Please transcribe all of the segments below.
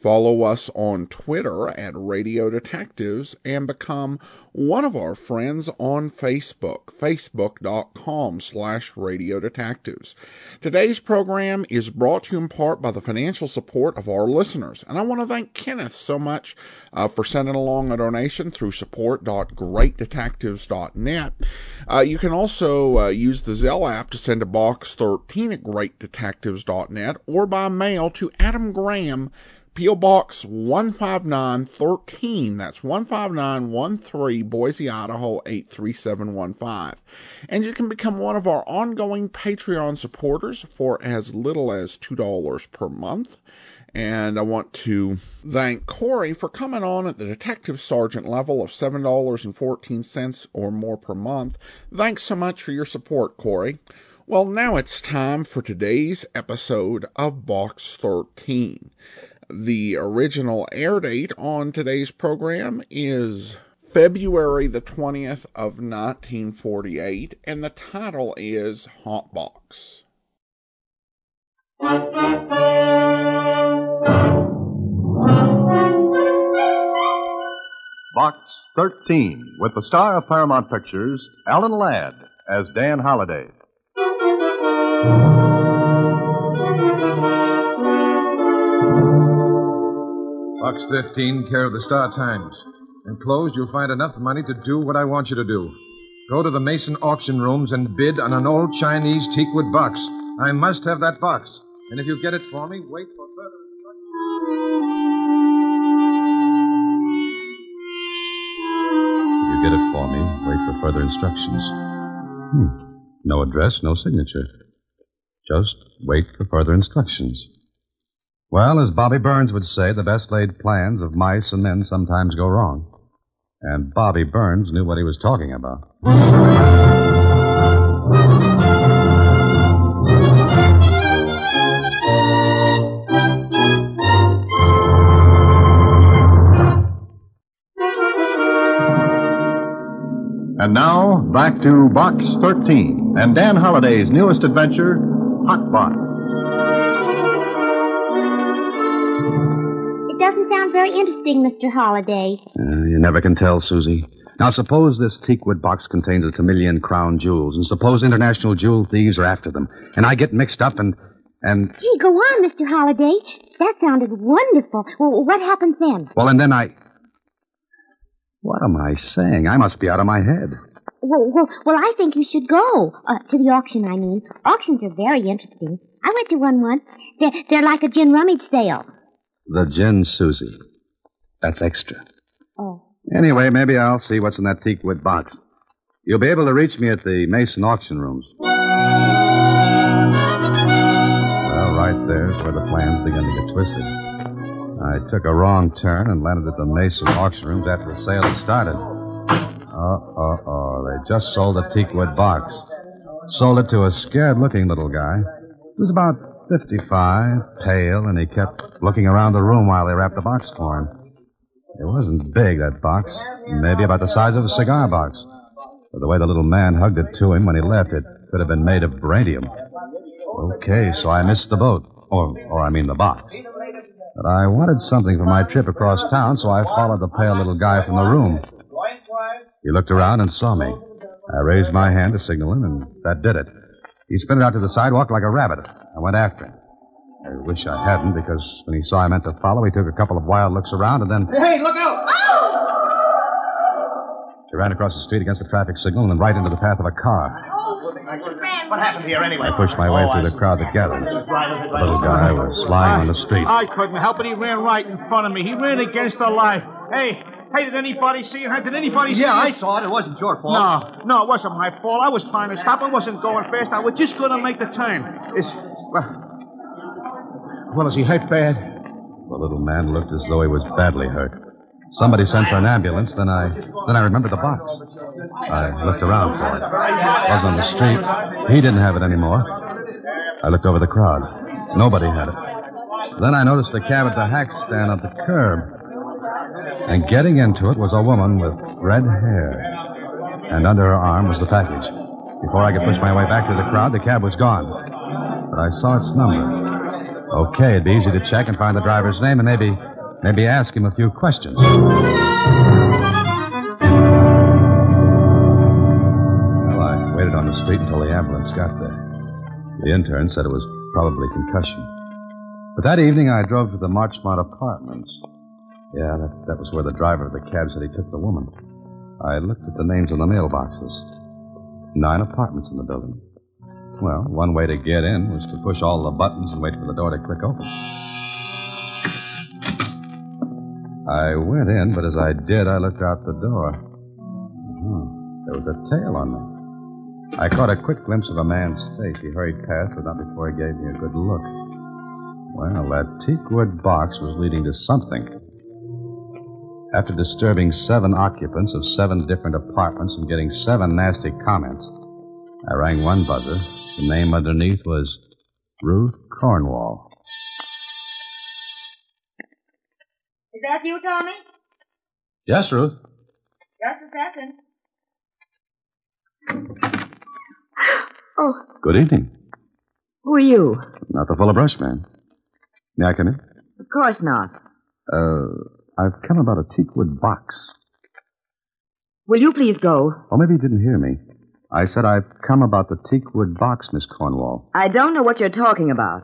Follow us on Twitter at Radio Detectives and become one of our friends on Facebook, facebook.com/Radio Detectives. Today's program is brought to you in part by the financial support of our listeners. And I want to thank Kenneth so much for sending along a donation through support.greatdetectives.net. You can also use the Zelle app to send a box 13 at greatdetectives.net or by mail to Adam Graham, P.O. Box 15913, that's 15913, Boise, Idaho 83715. And you can become one of our ongoing Patreon supporters for as little as $2 per month. And I want to thank Corey for coming on at the detective sergeant level of $7.14 or more per month. Thanks so much for your support, Corey. Well, now it's time for today's episode of Box 13. The original air date on today's program is February the 20th of 1948, and the title is Hot Box. Box 13, with the star of Paramount Pictures, Alan Ladd, as Dan Holliday. Box 15, care of the Star Times. Enclosed, you'll find enough money to do what I want you to do. Go to the Mason auction rooms and bid on an old Chinese teakwood box. I must have that box. And if you get it for me, wait for further instructions. If you get it for me, wait for further instructions. No address, no signature. Just wait for further instructions. Well, as Bobby Burns would say, the best-laid plans of mice and men sometimes go wrong. And Bobby Burns knew what he was talking about. And now, back to Box 13 and Dan Holliday's newest adventure, Hot Box. Doesn't sound very interesting, Mr. Holliday. You never can tell, Susie. Now, suppose this teakwood box contains $2 million crown jewels, and suppose international jewel thieves are after them, and I get mixed up and... Gee, go on, Mr. Holliday. That sounded wonderful. Well, what happens then? Well, and then I... What am I saying? I must be out of my head. Well, I think you should go. To the auction, I mean. Auctions are very interesting. I went to one once. They're like a gin rummage sale. The gin, Susie. That's extra. Oh. Anyway, maybe I'll see what's in that teakwood box. You'll be able to reach me at the Mason auction rooms. Well, right there's where the plans began to get twisted. I took a wrong turn and landed at the Mason auction rooms after the sale had started. Oh, they just sold the teakwood box. Sold it to a scared-looking little guy. It was about 55, pale, and he kept looking around the room while they wrapped the box for him. It wasn't big, that box. Maybe about the size of a cigar box. But the way the little man hugged it to him when he left, it could have been made of radium. Okay, so I missed the boat. Or the box. But I wanted something for my trip across town, so I followed the pale little guy from the room. He looked around and saw me. I raised my hand to signal him, and that did it. He sprinted out to the sidewalk like a rabbit. I went after him. I wish I hadn't, because when he saw I meant to follow, he took a couple of wild looks around and then... Hey, look out! Oh! He ran across the street against the traffic signal and then right into the path of a car. What happened here, anyway? I pushed my way through the crowd that gathered. The little guy was lying on the street. I couldn't help it. He ran right in front of me. He ran against the light. Hey, did anybody see it? Did anybody see it? Yeah, I saw it. It wasn't your fault. No, it wasn't my fault. I was trying to stop. I wasn't going fast. I was just going to make the turn. Well, is he hurt bad? The little man looked as though he was badly hurt. Somebody sent for an ambulance, then I remembered the box. I looked around for it. It wasn't on the street. He didn't have it anymore. I looked over the crowd. Nobody had it. Then I noticed the cab at the hack stand at the curb. And getting into it was a woman with red hair. And under her arm was the package. Before I could push my way back through the crowd, the cab was gone. But I saw its number. Okay, it'd be easy to check and find the driver's name and maybe ask him a few questions. Street until the ambulance got there. The intern said it was probably concussion. But that evening, I drove to the Marchmont Apartments. Yeah, that was where the driver of the cab said he took the woman. I looked at the names on the mailboxes. 9 apartments in the building. Well, one way to get in was to push all the buttons and wait for the door to click open. I went in, but as I did, I looked out the door. There was a tail on me. I caught a quick glimpse of a man's face. He hurried past, but not before he gave me a good look. Well, that teak wood box was leading to something. After disturbing 7 occupants of 7 different apartments and getting 7 nasty comments, I rang one buzzer. The name underneath was Ruth Cornwall. Is that you, Tommy? Yes, Ruth. Just a second. Oh. Good evening. Who are you? Not the Fuller Brush man. May I come in? Of course not. I've come about a teak wood box. Will you please go? Oh, maybe you didn't hear me. I said I've come about the teak wood box, Miss Cornwall. I don't know what you're talking about.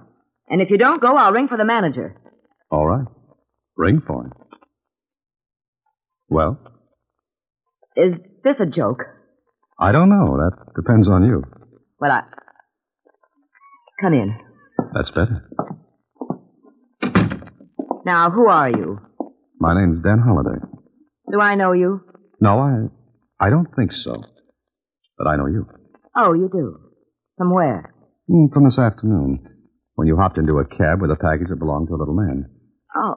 And if you don't go, I'll ring for the manager. All right. Ring for him. Well? Is this a joke? I don't know. That depends on you. Well, come in. That's better. Now, who are you? My name's Dan Holliday. Do I know you? No, I don't think so. But I know you. Oh, you do? From where? From this afternoon, when you hopped into a cab with a package that belonged to a little man. Oh.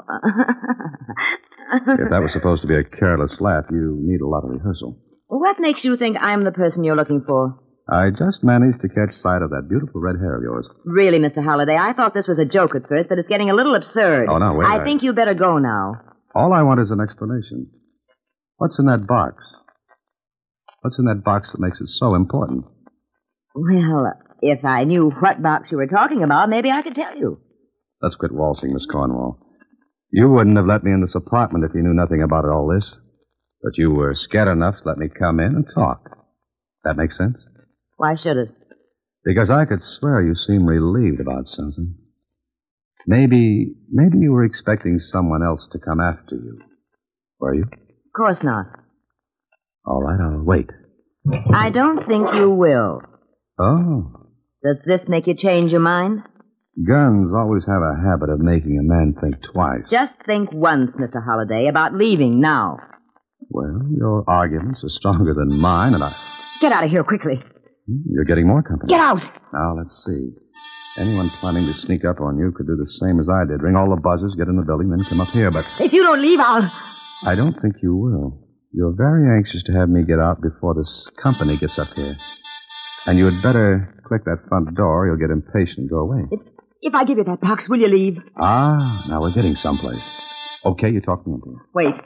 If that was supposed to be a careless laugh, you need a lot of rehearsal. What makes you think I'm the person you're looking for? I just managed to catch sight of that beautiful red hair of yours. Really, Mr. Holliday, I thought this was a joke at first, but it's getting a little absurd. Oh, no, wait. I think you'd better go now. All I want is an explanation. What's in that box? What's in that box that makes it so important? Well, if I knew what box you were talking about, maybe I could tell you. Let's quit waltzing, Miss Cornwall. You wouldn't have let me in this apartment if you knew nothing about all this. But you were scared enough to let me come in and talk. That makes sense? Why should it? Because I could swear you seem relieved about something. Maybe you were expecting someone else to come after you. Were you? Of course not. All right, I'll wait. I don't think you will. Oh. Does this make you change your mind? Guns always have a habit of making a man think twice. Just think once, Mr. Holliday, about leaving now. Well, your arguments are stronger than mine, and I... Get out of here quickly. You're getting more company. Get out! Now, let's see. Anyone planning to sneak up on you could do the same as I did. Ring all the buzzers, get in the building, then come up here, but... If you don't leave, I don't think you will. You're very anxious to have me get out before this company gets up here. And you had better click that front door or you'll get impatient and go away. If I give you that box, will you leave? Ah, now we're getting someplace. Okay, you talk me into it. Wait.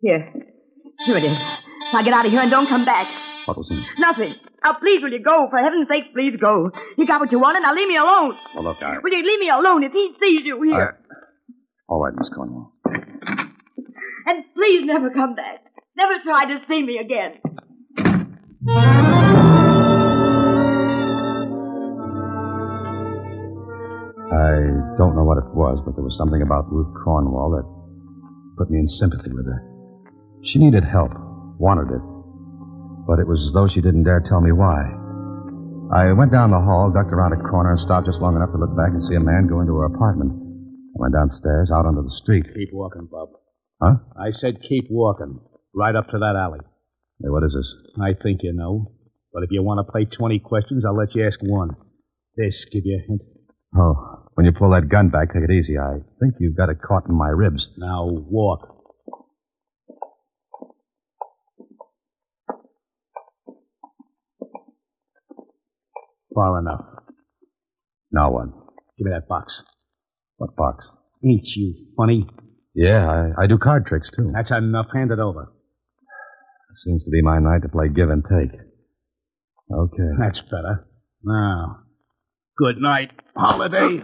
Here it is. Now get out of here and don't come back. What was it? Nothing. Now, please, will you go? For heaven's sake, please go. You got what you wanted. Now leave me alone. Well, look, Will you leave me alone if he sees you here? All right, Miss Cornwall. And please never come back. Never try to see me again. I don't know what it was, but there was something about Ruth Cornwall that put me in sympathy with her. She needed help, wanted it, but it was as though she didn't dare tell me why. I went down the hall, ducked around a corner, and stopped just long enough to look back and see a man go into her apartment. I went downstairs, out onto the street. Keep walking, Bob. Huh? I said keep walking, right up to that alley. Hey, what is this? I think you know, but if you want to play 20 questions, I'll let you ask one. This, give you a hint. Oh, when you pull that gun back, take it easy. I think you've got it caught in my ribs. Now walk. Far enough. Now what? Give me that box. What box? Each, you funny. Yeah, I do card tricks, too. That's enough. Hand it over. Seems to be my night to play give and take. Okay. That's better. Now, good night, Holliday.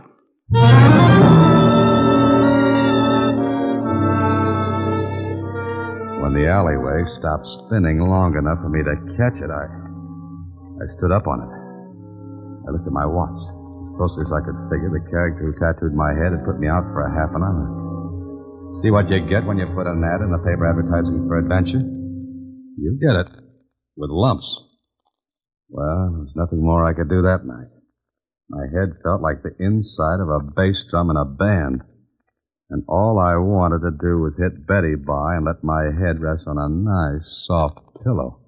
When the alleyway stopped spinning long enough for me to catch it, I stood up on it. I looked at my watch. As closely as I could figure, the character who tattooed my head had put me out for a half an hour. See what you get when you put an ad in the paper advertising for adventure? You get it. With lumps. Well, there was nothing more I could do that night. My head felt like the inside of a bass drum in a band. And all I wanted to do was hit Betty by and let my head rest on a nice, soft pillow.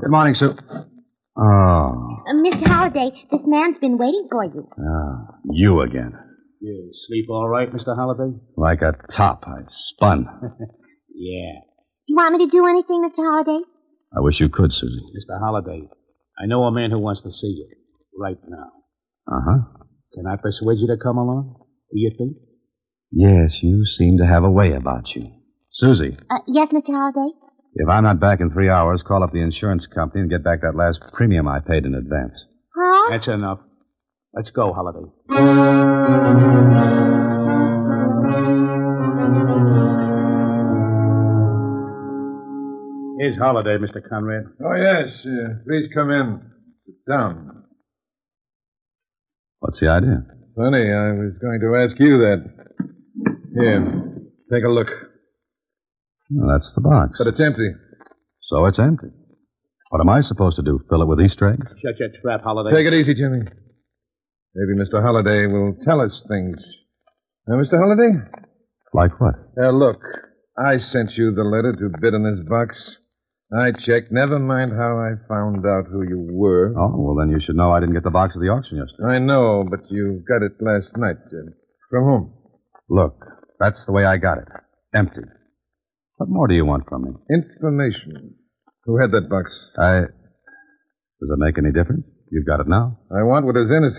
Good morning, Sue. Oh. Mr. Holliday, this man's been waiting for you. Ah, you again. You sleep all right, Mr. Holliday? Like a top. I spun. Yeah. Do you want me to do anything, Mr. Holliday? I wish you could, Susie. Mr. Holliday, I know a man who wants to see you right now. Uh-huh. Can I persuade you to come along? Do you think? Yes, you seem to have a way about you. Susie. Yes, Mr. Holliday? If I'm not back in 3 hours, call up the insurance company and get back that last premium I paid in advance. Huh? That's enough. Let's go, Holliday. Here's Holliday, Mr. Conrad. Oh, yes. Please come in. Sit down. What's the idea? Funny, I was going to ask you that. Here, take a look. Well, that's the box. But it's empty. So it's empty. What am I supposed to do, fill it with Easter eggs? Shut your trap, Holliday. Take it easy, Jimmy. Maybe Mr. Holliday will tell us things. Now, Mr. Holliday? Like what? Now, look, I sent you the letter to bid on this box. I checked. Never mind how I found out who you were. Oh, well, then you should know I didn't get the box at the auction yesterday. I know, but you got it last night, Jim. From whom? Look, that's the way I got it. Empty. What more do you want from me? Information. Who had that box? Does it make any difference? You've got it now. I want what is in it.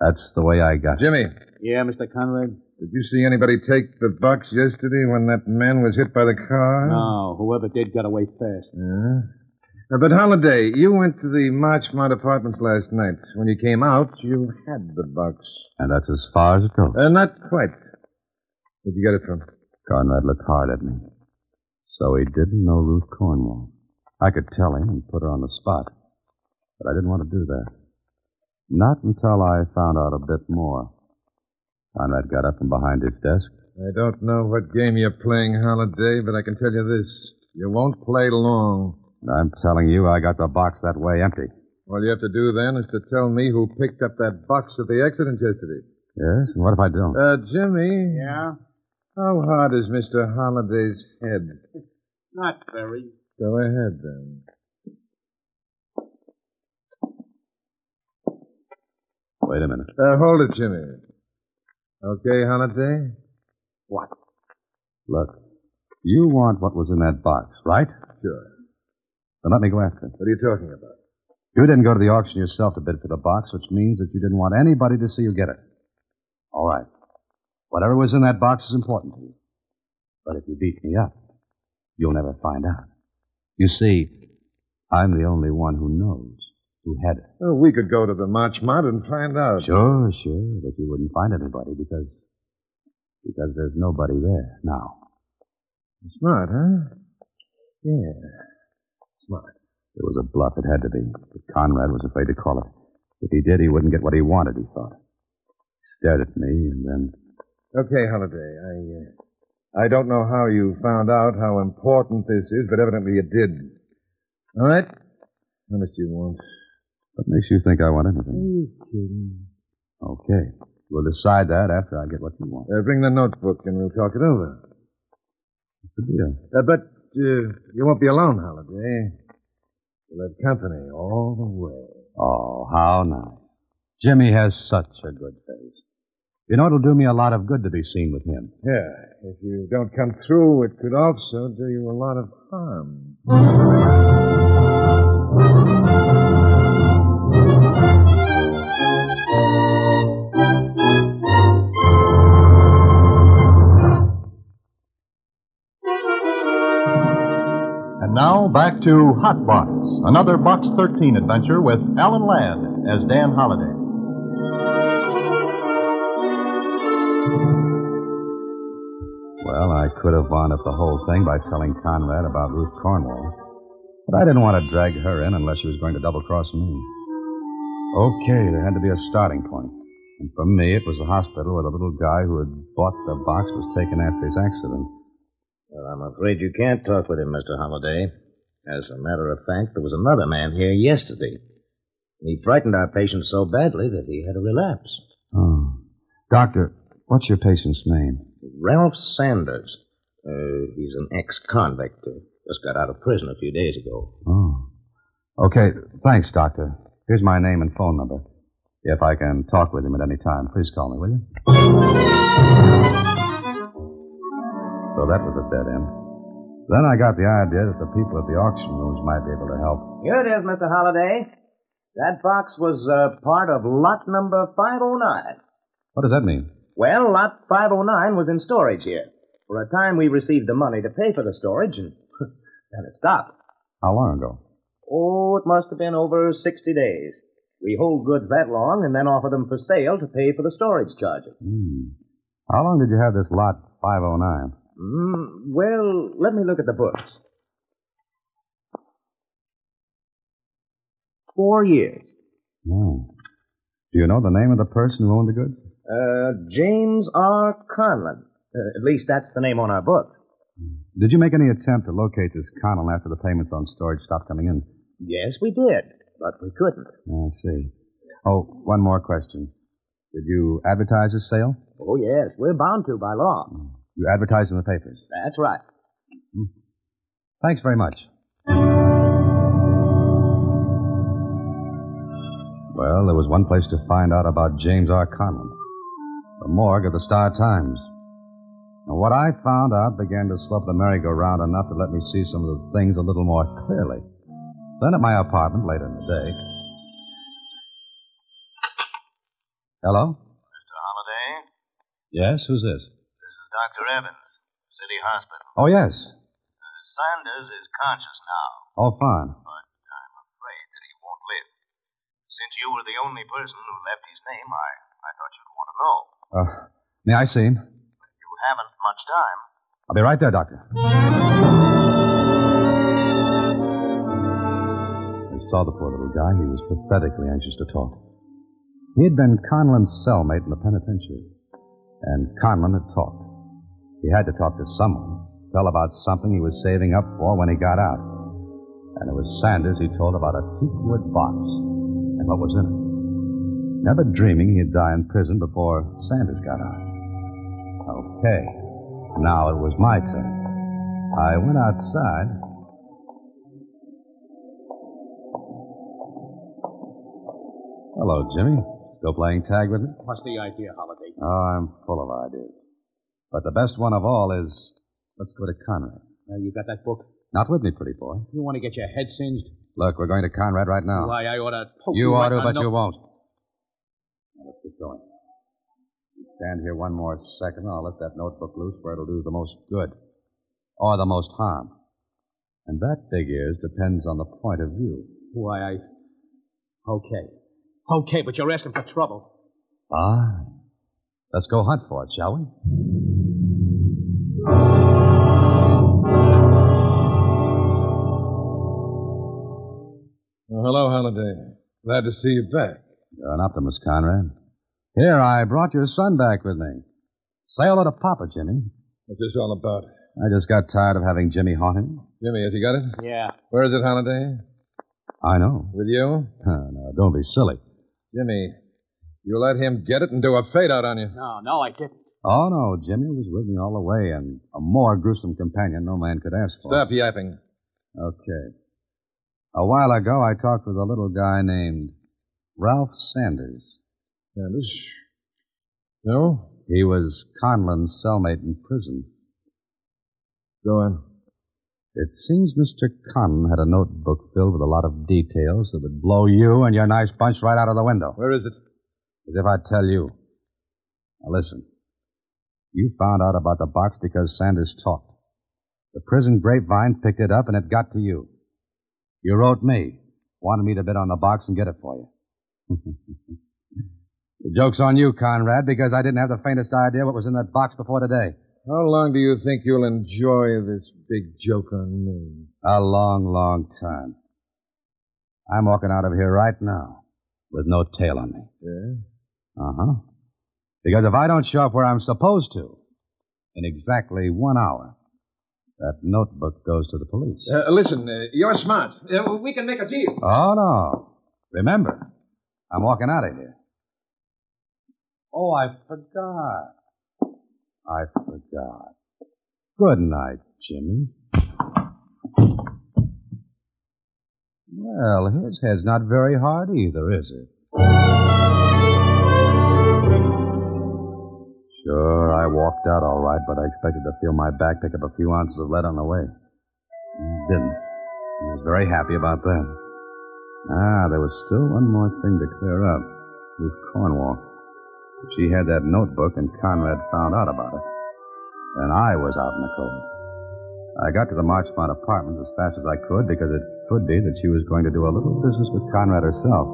That's the way I got it. Jimmy. Yeah, Mr. Conrad? Did you see anybody take the box yesterday when that man was hit by the car? No, whoever did got away fast. Yeah. But, Holliday, you went to the Marchmont Apartments last night. When you came out, you had the box. And that's as far as it goes. Not quite. Where'd you get it from? Conrad looked hard at me. So he didn't know Ruth Cornwall. I could tell him and put her on the spot. But I didn't want to do that. Not until I found out a bit more. Conrad got up from behind his desk. I don't know what game you're playing, Holliday, but I can tell you this. You won't play long. I'm telling you, I got the box that way empty. All you have to do then is to tell me who picked up that box at the accident yesterday. Yes, and what if I don't? Jimmy. Yeah? How hard is Mr. Holliday's head? Not very. Go ahead, then. Wait a minute. Hold it, Jimmy. Okay, Holliday? What? Look, you want what was in that box, right? Sure. Then let me go after it. What are you talking about? You didn't go to the auction yourself to bid for the box, which means that you didn't want anybody to see you get it. All right. Whatever was in that box is important to you. But if you beat me up, you'll never find out. You see, I'm the only one who knows who had it. Well, we could go to the Marchmont and find out. Sure, but you wouldn't find anybody because there's nobody there now. Smart, huh? Yeah, smart. It was a bluff. It had to be. But Conrad was afraid to call it. If he did, he wouldn't get what he wanted, he thought. He stared at me and then... Okay, Holliday, I don't know how you found out how important this is, but evidently you did. All right? How much do you want? What makes you think I want anything? Are you kidding? Okay. We'll decide that after I get what you want. Bring the notebook and we'll talk it over. What's the deal? But you won't be alone, Holliday. You'll have company all the way. Oh, how nice. Jimmy has such a good face. You know, it'll do me a lot of good to be seen with him. Yeah. If you don't come through, it could also do you a lot of harm. And now, back to Hot Box, another Box 13 adventure with Alan Ladd as Dan Holliday. Well, I could have wound up the whole thing by telling Conrad about Ruth Cornwall. But I didn't want to drag her in unless she was going to double-cross me. Okay, there had to be a starting point. And for me, it was the hospital where the little guy who had bought the box was taken after his accident. Well, I'm afraid you can't talk with him, Mr. Holliday. As a matter of fact, there was another man here yesterday. He frightened our patient so badly that he had a relapse. Oh. Doctor, what's your patient's name? Ralph Sanders. He's an ex-convict. Just got out of prison a few days ago. Oh. Okay, thanks, Doctor. Here's my name and phone number. If I can talk with him at any time, please call me, will you? So that was a dead end. Then I got the idea that the people at the auction rooms might be able to help. Here it is, Mr. Holliday. That box was part of lot number 509. What does that mean? Well, lot 509 was in storage here. For a time, we received the money to pay for the storage, and then it stopped. How long ago? Oh, it must have been over 60 days. We hold goods that long and then offer them for sale to pay for the storage charges. How long did you have this lot 509? Well, let me look at the books. 4 years. Oh. Do you know the name of the person who owned the goods? James R. Conlon. At least that's the name on our book. Did you make any attempt to locate this Conlon after the payments on storage stopped coming in? Yes, we did, but we couldn't. I see. Oh, one more question. Did you advertise the sale? Oh, yes. We're bound to by law. You advertised in the papers? That's right. Thanks very much. Well, there was one place to find out about James R. Conlon. The morgue of the Star Times. And what I found out began to slope the merry-go-round enough to let me see some of the things a little more clearly. Then at my apartment later in the day... Hello? Mr. Holliday? Yes, who's this? This is Dr. Evans, City Hospital. Oh, yes. Sanders is conscious now. Oh, fine. But I'm afraid that he won't live. Since you were the only person who left his name, I thought you'd want to know. May I see him? You haven't much time. I'll be right there, Doctor. I saw the poor little guy. He was pathetically anxious to talk. He had been Conlon's cellmate in the penitentiary, and Conlon had talked. He had to talk to someone, tell about something he was saving up for when he got out. And it was Sanders he told about a teakwood box and what was in it. Never dreaming he'd die in prison before Sanders got out. Okay. Now it was my turn. I went outside. Hello, Jimmy. Still playing tag with me? What's the idea, Holliday? Oh, I'm full of ideas. But the best one of all is, let's go to Conrad. You got that book? Not with me, pretty boy. You want to get your head singed? Look, we're going to Conrad right now. Why, I ought to poke you. You ought to, but you won't. Let's get going. You stand here one more second, I'll let that notebook loose where it'll do the most good or the most harm. And that, Big Ears, depends on the point of view. Why, I... Okay. Okay, but you're asking for trouble. Ah. Let's go hunt for it, shall we? Well, hello, Holliday. Glad to see you back. You're an optimist, Conrad. Here, I brought your son back with me. Say hello to Papa, Jimmy. What's this all about? I just got tired of having Jimmy haunt him. Jimmy, has he got it? Yeah. Where is it, Holliday? I know. With you? Oh, no, don't be silly. Jimmy, you let him get it and do a fade-out on you? No, I didn't. Oh, no, Jimmy was with me all the way, and a more gruesome companion no man could ask for. Stop yapping. Okay. A while ago, I talked with a little guy named... Ralph Sanders. Sanders? No? He was Conlon's cellmate in prison. Go on. It seems Mr. Conlon had a notebook filled with a lot of details that would blow you and your nice bunch right out of the window. Where is it? As if I tell you. Now listen. You found out about the box because Sanders talked. The prison grapevine picked it up and it got to you. You wrote me. Wanted me to bid on the box and get it for you. The joke's on you, Conrad, because I didn't have the faintest idea what was in that box before today. How long do you think you'll enjoy this big joke on me? A long, long time. I'm walking out of here right now with no tail on me. Yeah? Uh-huh. Because if I don't show up where I'm supposed to, in exactly 1 hour, that notebook goes to the police. Listen, you're smart. We can make a deal. Oh, no. Remember, I'm walking out of here. Oh, I forgot. Good night, Jimmy. Well, his head's not very hard either, is it? Sure, I walked out all right, but I expected to feel my back pick up a few ounces of lead on the way. Didn't. I was very happy about that. Ah, there was still one more thing to clear up. Ruth Cornwall. She had that notebook, and Conrad found out about it. And I was out in the cold. I got to the Marchmont Apartments as fast as I could because it could be that she was going to do a little business with Conrad herself.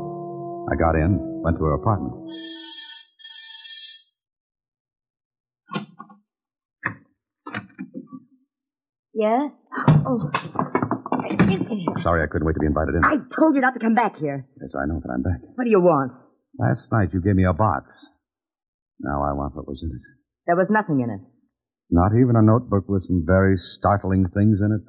I got in, went to her apartment. Yes? Oh. Sorry I couldn't wait to be invited in. I told you not to come back here. Yes, I know, but I'm back. What do you want? Last night you gave me a box. Now I want what was in it. There was nothing in it. Not even a notebook with some very startling things in it?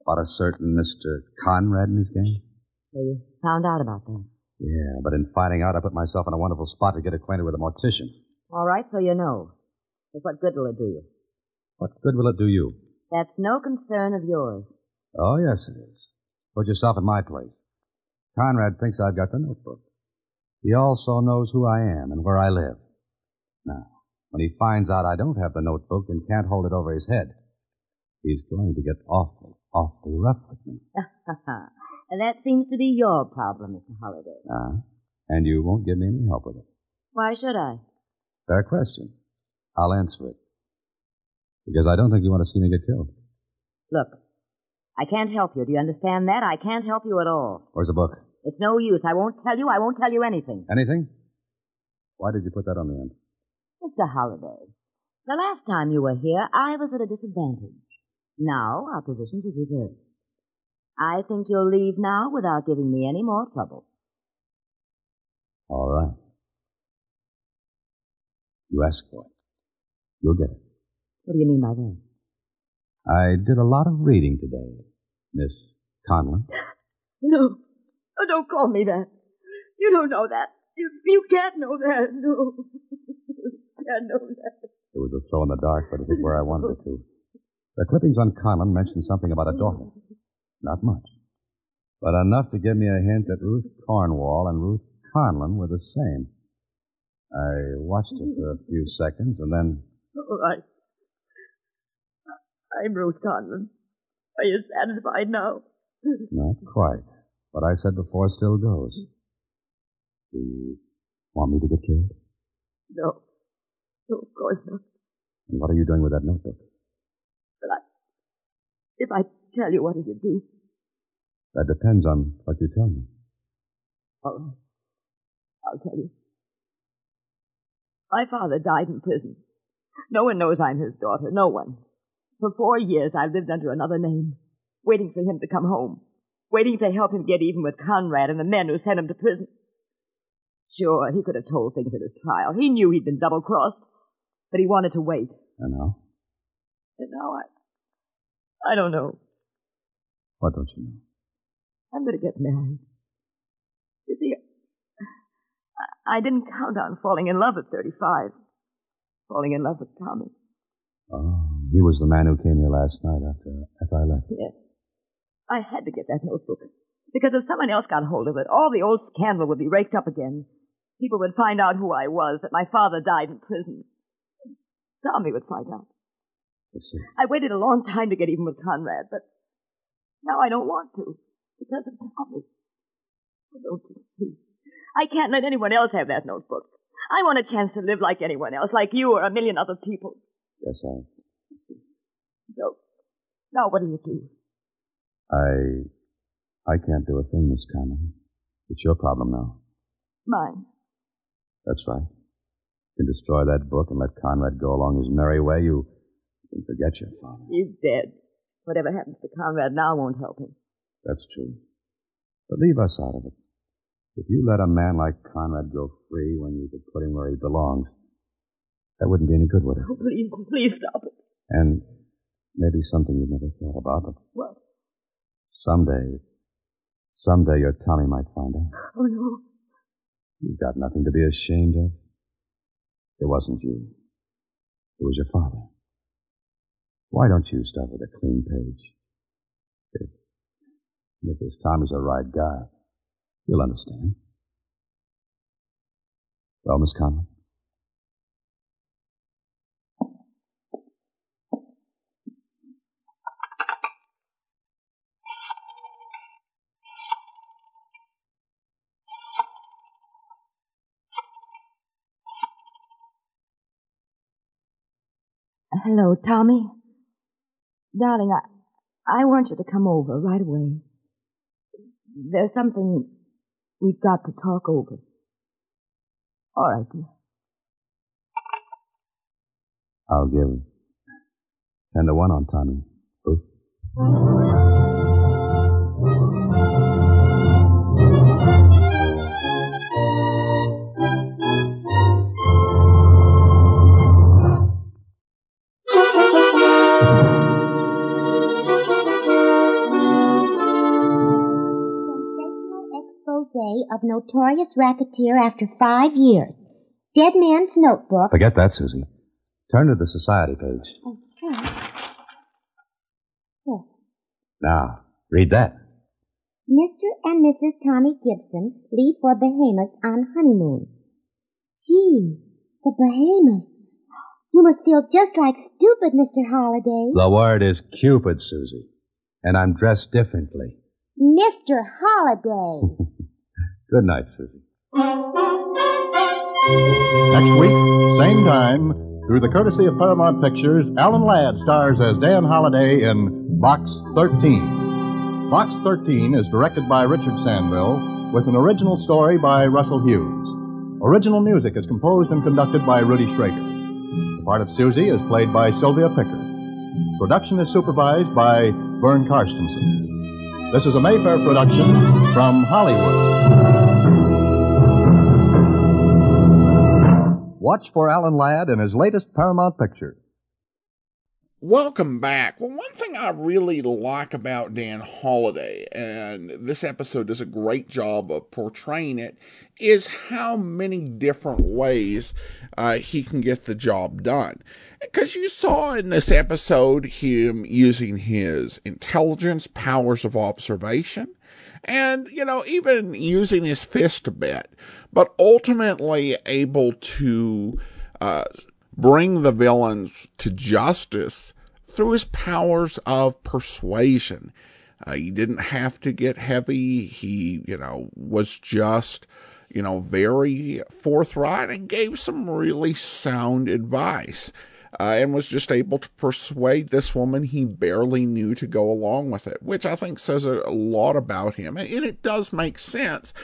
About a certain Mr. Conrad and his gang? So you found out about that? Yeah, but in finding out, I put myself in a wonderful spot to get acquainted with a mortician. All right, so you know. But what good will it do you? What good will it do you? That's no concern of yours. Oh, yes, it is. Put yourself in my place. Conrad thinks I've got the notebook. He also knows who I am and where I live. Now, when he finds out I don't have the notebook and can't hold it over his head, he's going to get awfully rough with me. And that seems to be your problem, Mr. Holliday. And you won't give me any help with it. Why should I? Fair question. I'll answer it. Because I don't think you want to see me get killed. Look, I can't help you. Do you understand that? I can't help you at all. Where's the book? It's no use. I won't tell you anything. Anything? Why did you put that on the end? Mr. Holliday, the last time you were here, I was at a disadvantage. Now our positions are reversed. I think you'll leave now without giving me any more trouble. All right. You asked for it. You'll get it. What do you mean by that? I did a lot of reading today, Miss Conlon. No. Oh, don't call me that. You don't know that. You can't know that. No. You can't know that. It was a throw in the dark, but it was where I wanted it to. The clippings on Conlon mentioned something about a daughter. Not much. But enough to give me a hint that Ruth Cornwall and Ruth Conlon were the same. I watched her for a few seconds, and then... All right. I'm Ruth Conlon. Are you satisfied now? Not quite. What I said before still goes. Do you want me to get killed? No. No, of course not. And what are you doing with that notebook? Well, if I tell you, what do you do? That depends on what you tell me. All right. I'll tell you. My father died in prison. No one knows I'm his daughter. No one. For 4 years, I lived under another name, waiting for him to come home, waiting to help him get even with Conrad and the men who sent him to prison. Sure, he could have told things at his trial. He knew he'd been double-crossed, but he wanted to wait. I know. And now I don't know. What don't you know? I'm going to get married. You see, I didn't count on falling in love at 35. Falling in love with Tommy. Oh, he was the man who came here last night after I left. Yes. I had to get that notebook. Because if someone else got hold of it, all the old scandal would be raked up again. People would find out who I was, that my father died in prison. Tommy would find out. I see. I waited a long time to get even with Conrad, but now I don't want to because of Tommy. Oh, don't you see? I can't let anyone else have that notebook. I want a chance to live like anyone else, like you or a million other people. Yes, I see. So, now what do you do? I can't do a thing, Miss Conlon. It's your problem now. Mine. That's right. You can destroy that book and let Conrad go along his merry way. You can forget your father. He's dead. Whatever happens to Conrad now won't help him. That's true. But leave us out of it. If you let a man like Conrad go free when you could put him where he belongs, that wouldn't be any good, would it? Oh, please, please stop it. And maybe something you've never thought about. But what? Someday your Tommy might find out. Oh, no. You've got nothing to be ashamed of. It wasn't you. It was your father. Why don't you start with a clean page? If this Tommy's a right guy, you'll understand. Well, Miss Conlon? Hello, Tommy. Darling, I want you to come over right away. There's something we've got to talk over. All right, dear. I'll give 10 to 1 on Tommy. Oops. Of notorious racketeer after 5 years. Dead man's notebook. Forget that, Susie. Turn to the society page. Okay. Yes. Now, read that. Mr. and Mrs. Tommy Gibson leave for Bahamas on honeymoon. Gee, the Bahamas. You must feel just like stupid, Mr. Holliday. The word is Cupid, Susie. And I'm dressed differently. Mr. Holliday. Good night, Susie. Next week, same time, through the courtesy of Paramount Pictures, Alan Ladd stars as Dan Holliday in Box 13. Box 13 is directed by Richard Sandville with an original story by Russell Hughes. Original music is composed and conducted by Rudy Schrager. The part of Susie is played by Sylvia Picker. Production is supervised by Vern Karstensen. This is a Mayfair production from Hollywood. Watch for Alan Ladd in his latest Paramount picture. Welcome back. Well, one thing I really like about Dan Holliday, and this episode does a great job of portraying it, is how many different ways he can get the job done. Because you saw in this episode him using his intelligence, powers of observation, and, you know, even using his fist a bit, but ultimately able to bring the villains to justice through his powers of persuasion. He didn't have to get heavy. He, was just... very forthright and gave some really sound advice and was just able to persuade this woman he barely knew to go along with it, which I think says a lot about him. And it does make sense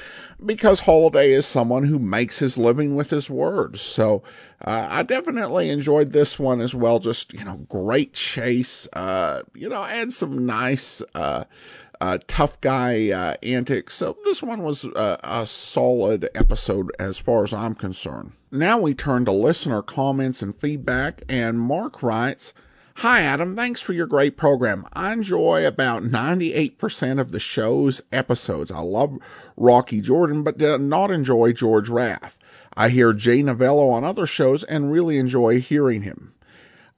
because Holliday is someone who makes his living with his words. So I definitely enjoyed this one as well. Just, great chase, and some nice... tough guy antics. So this one was a solid episode as far as I'm concerned. Now we turn to listener comments and feedback, and Mark writes, "Hi Adam, thanks for your great program. I enjoy about 98% of the show's episodes. I love Rocky Jordan, but did not enjoy George Raff. I hear Jay Novello on other shows and really enjoy hearing him.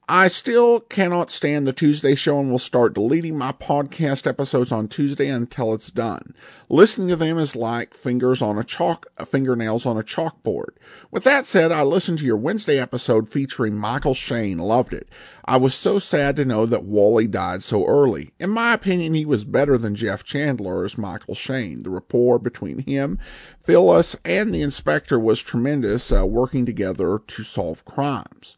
I still cannot stand the Tuesday show and will start deleting my podcast episodes on Tuesday until it's done. Listening to them is like fingernails on a chalkboard. With that said, I listened to your Wednesday episode featuring Michael Shayne. Loved it. I was so sad to know that Wally died so early. In my opinion, he was better than Jeff Chandler as Michael Shayne. The rapport between him, Phyllis, and the inspector was tremendous, working together to solve crimes.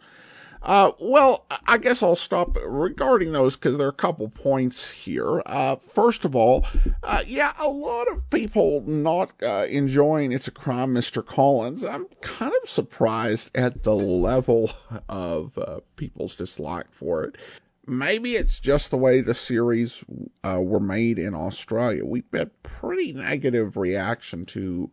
Well, I guess I'll stop regarding those because there are a couple points here. First of all, yeah, a lot of people not enjoying It's a Crime, Mr. Collins. I'm kind of surprised at the level of people's dislike for it. Maybe it's just the way the series were made in Australia. We've had pretty negative reaction to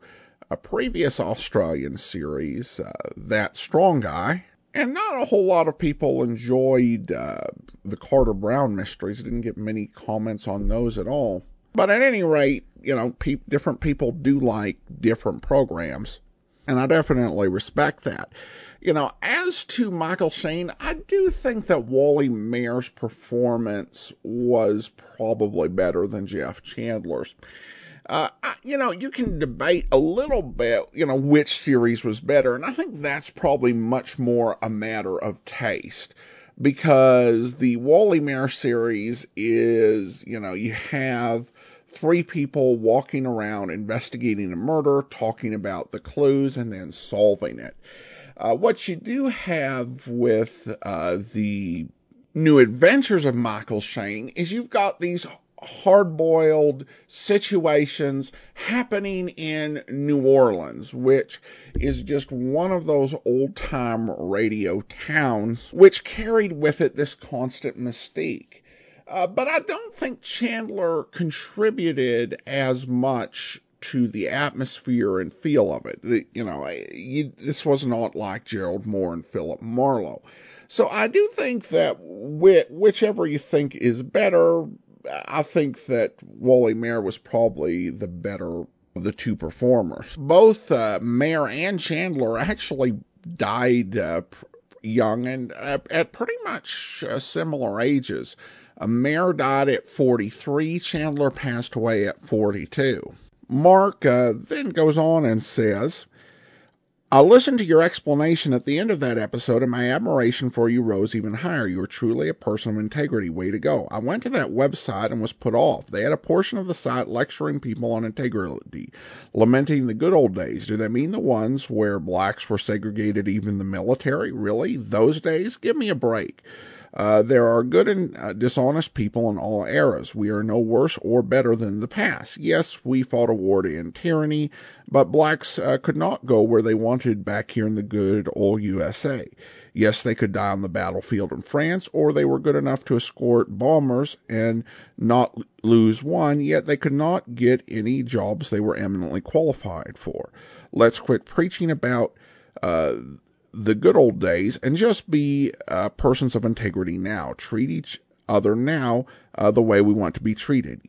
a previous Australian series, That Strong Guy. And not a whole lot of people enjoyed the Carter Brown mysteries. Didn't get many comments on those at all. But at any rate, you know, different people do like different programs. And I definitely respect that. You know, as to Michael Shayne, I do think that Wally Maher's performance was probably better than Jeff Chandler's. You know, you can debate a little bit, you know, which series was better. And I think that's probably much more a matter of taste because the Wally Maher series is, you know, you have three people walking around investigating a murder, talking about the clues, and then solving it. What you do have with the New Adventures of Michael Shayne is you've got these hard-boiled situations happening in New Orleans, which is just one of those old-time radio towns, which carried with it this constant mystique. But I don't think Chandler contributed as much to the atmosphere and feel of it. This was not like Gerald Moore and Philip Marlowe. So I do think that whichever you think is better, I think that Wally Maher was probably the better of the two performers. Both Maher and Chandler actually died young and at pretty much similar ages. Maher died at 43. Chandler passed away at 42. Mark then goes on and says, I listened to your explanation at the end of that episode, and my admiration for you rose even higher. You were truly a person of integrity. Way to go. I went to that website and was put off. They had a portion of the site lecturing people on integrity, lamenting the good old days. Do they mean the ones where blacks were segregated, even the military? Really? Those days? Give me a break. There are good and dishonest people in all eras. We are no worse or better than the past. Yes, we fought a war to end tyranny, but blacks could not go where they wanted back here in the good old USA. Yes, they could die on the battlefield in France, or they were good enough to escort bombers and not lose one, yet they could not get any jobs they were eminently qualified for. Let's quit preaching about the good old days and just be persons of integrity now. Treat each other now the way we want to be treated.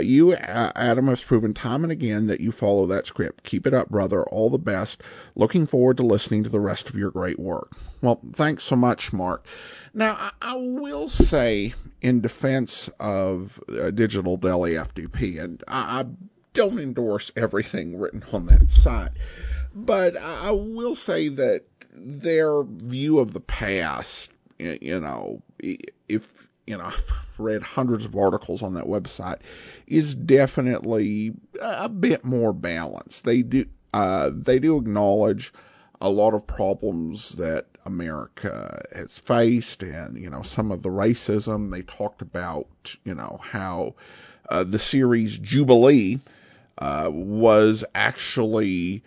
You, Adam, have proven time and again that you follow that script. Keep it up, brother. All the best. Looking forward to listening to the rest of your great work. Well, thanks so much, Mark. Now, I will say in defense of Digital Deli FDP, and I don't endorse everything written on that site, but I will say that their view of the past, you know, if, you know, I've read hundreds of articles on that website, is definitely a bit more balanced. They do acknowledge a lot of problems that America has faced and, you know, some of the racism. They talked about, you know, how the series Jubilee was actually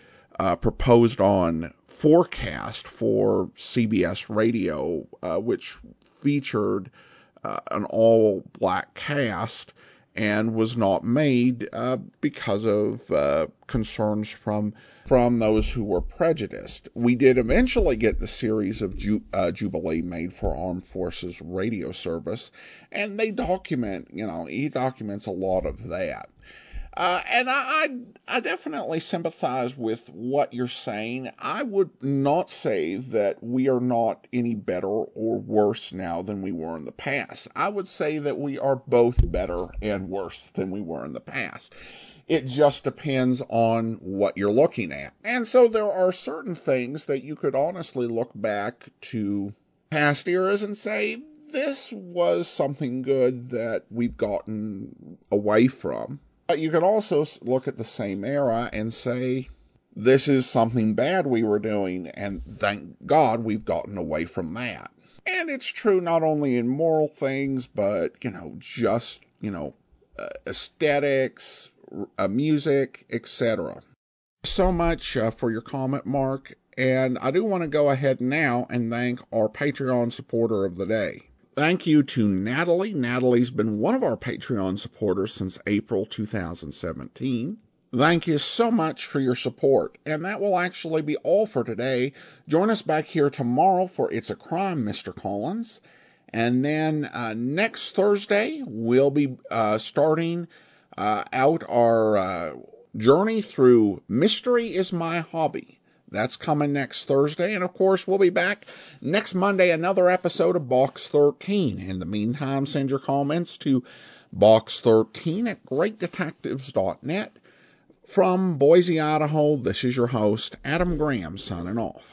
proposed on forecast for CBS radio, which featured an all-black cast and was not made because of concerns from those who were prejudiced. We did eventually get the series of Jubilee made for Armed Forces Radio Service, and he documents a lot of that. And I definitely sympathize with what you're saying. I would not say that we are not any better or worse now than we were in the past. I would say that we are both better and worse than we were in the past. It just depends on what you're looking at. And so there are certain things that you could honestly look back to past eras and say, this was something good that we've gotten away from. But you could also look at the same era and say, this is something bad we were doing, and thank God we've gotten away from that. And it's true not only in moral things, but, aesthetics, music, etc. So much for your comment, Mark. And I do want to go ahead now and thank our Patreon supporter of the day. Thank you to Natalie. Natalie's been one of our Patreon supporters since April 2017. Thank you so much for your support. And that will actually be all for today. Join us back here tomorrow for It's a Crime, Mr. Collins. And then next Thursday, we'll be starting out our journey through Mystery is My Hobby. That's coming next Thursday. And, of course, we'll be back next Monday, another episode of Box 13. In the meantime, send your comments to box13@greatdetectives.net. From Boise, Idaho, this is your host, Adam Graham, signing off.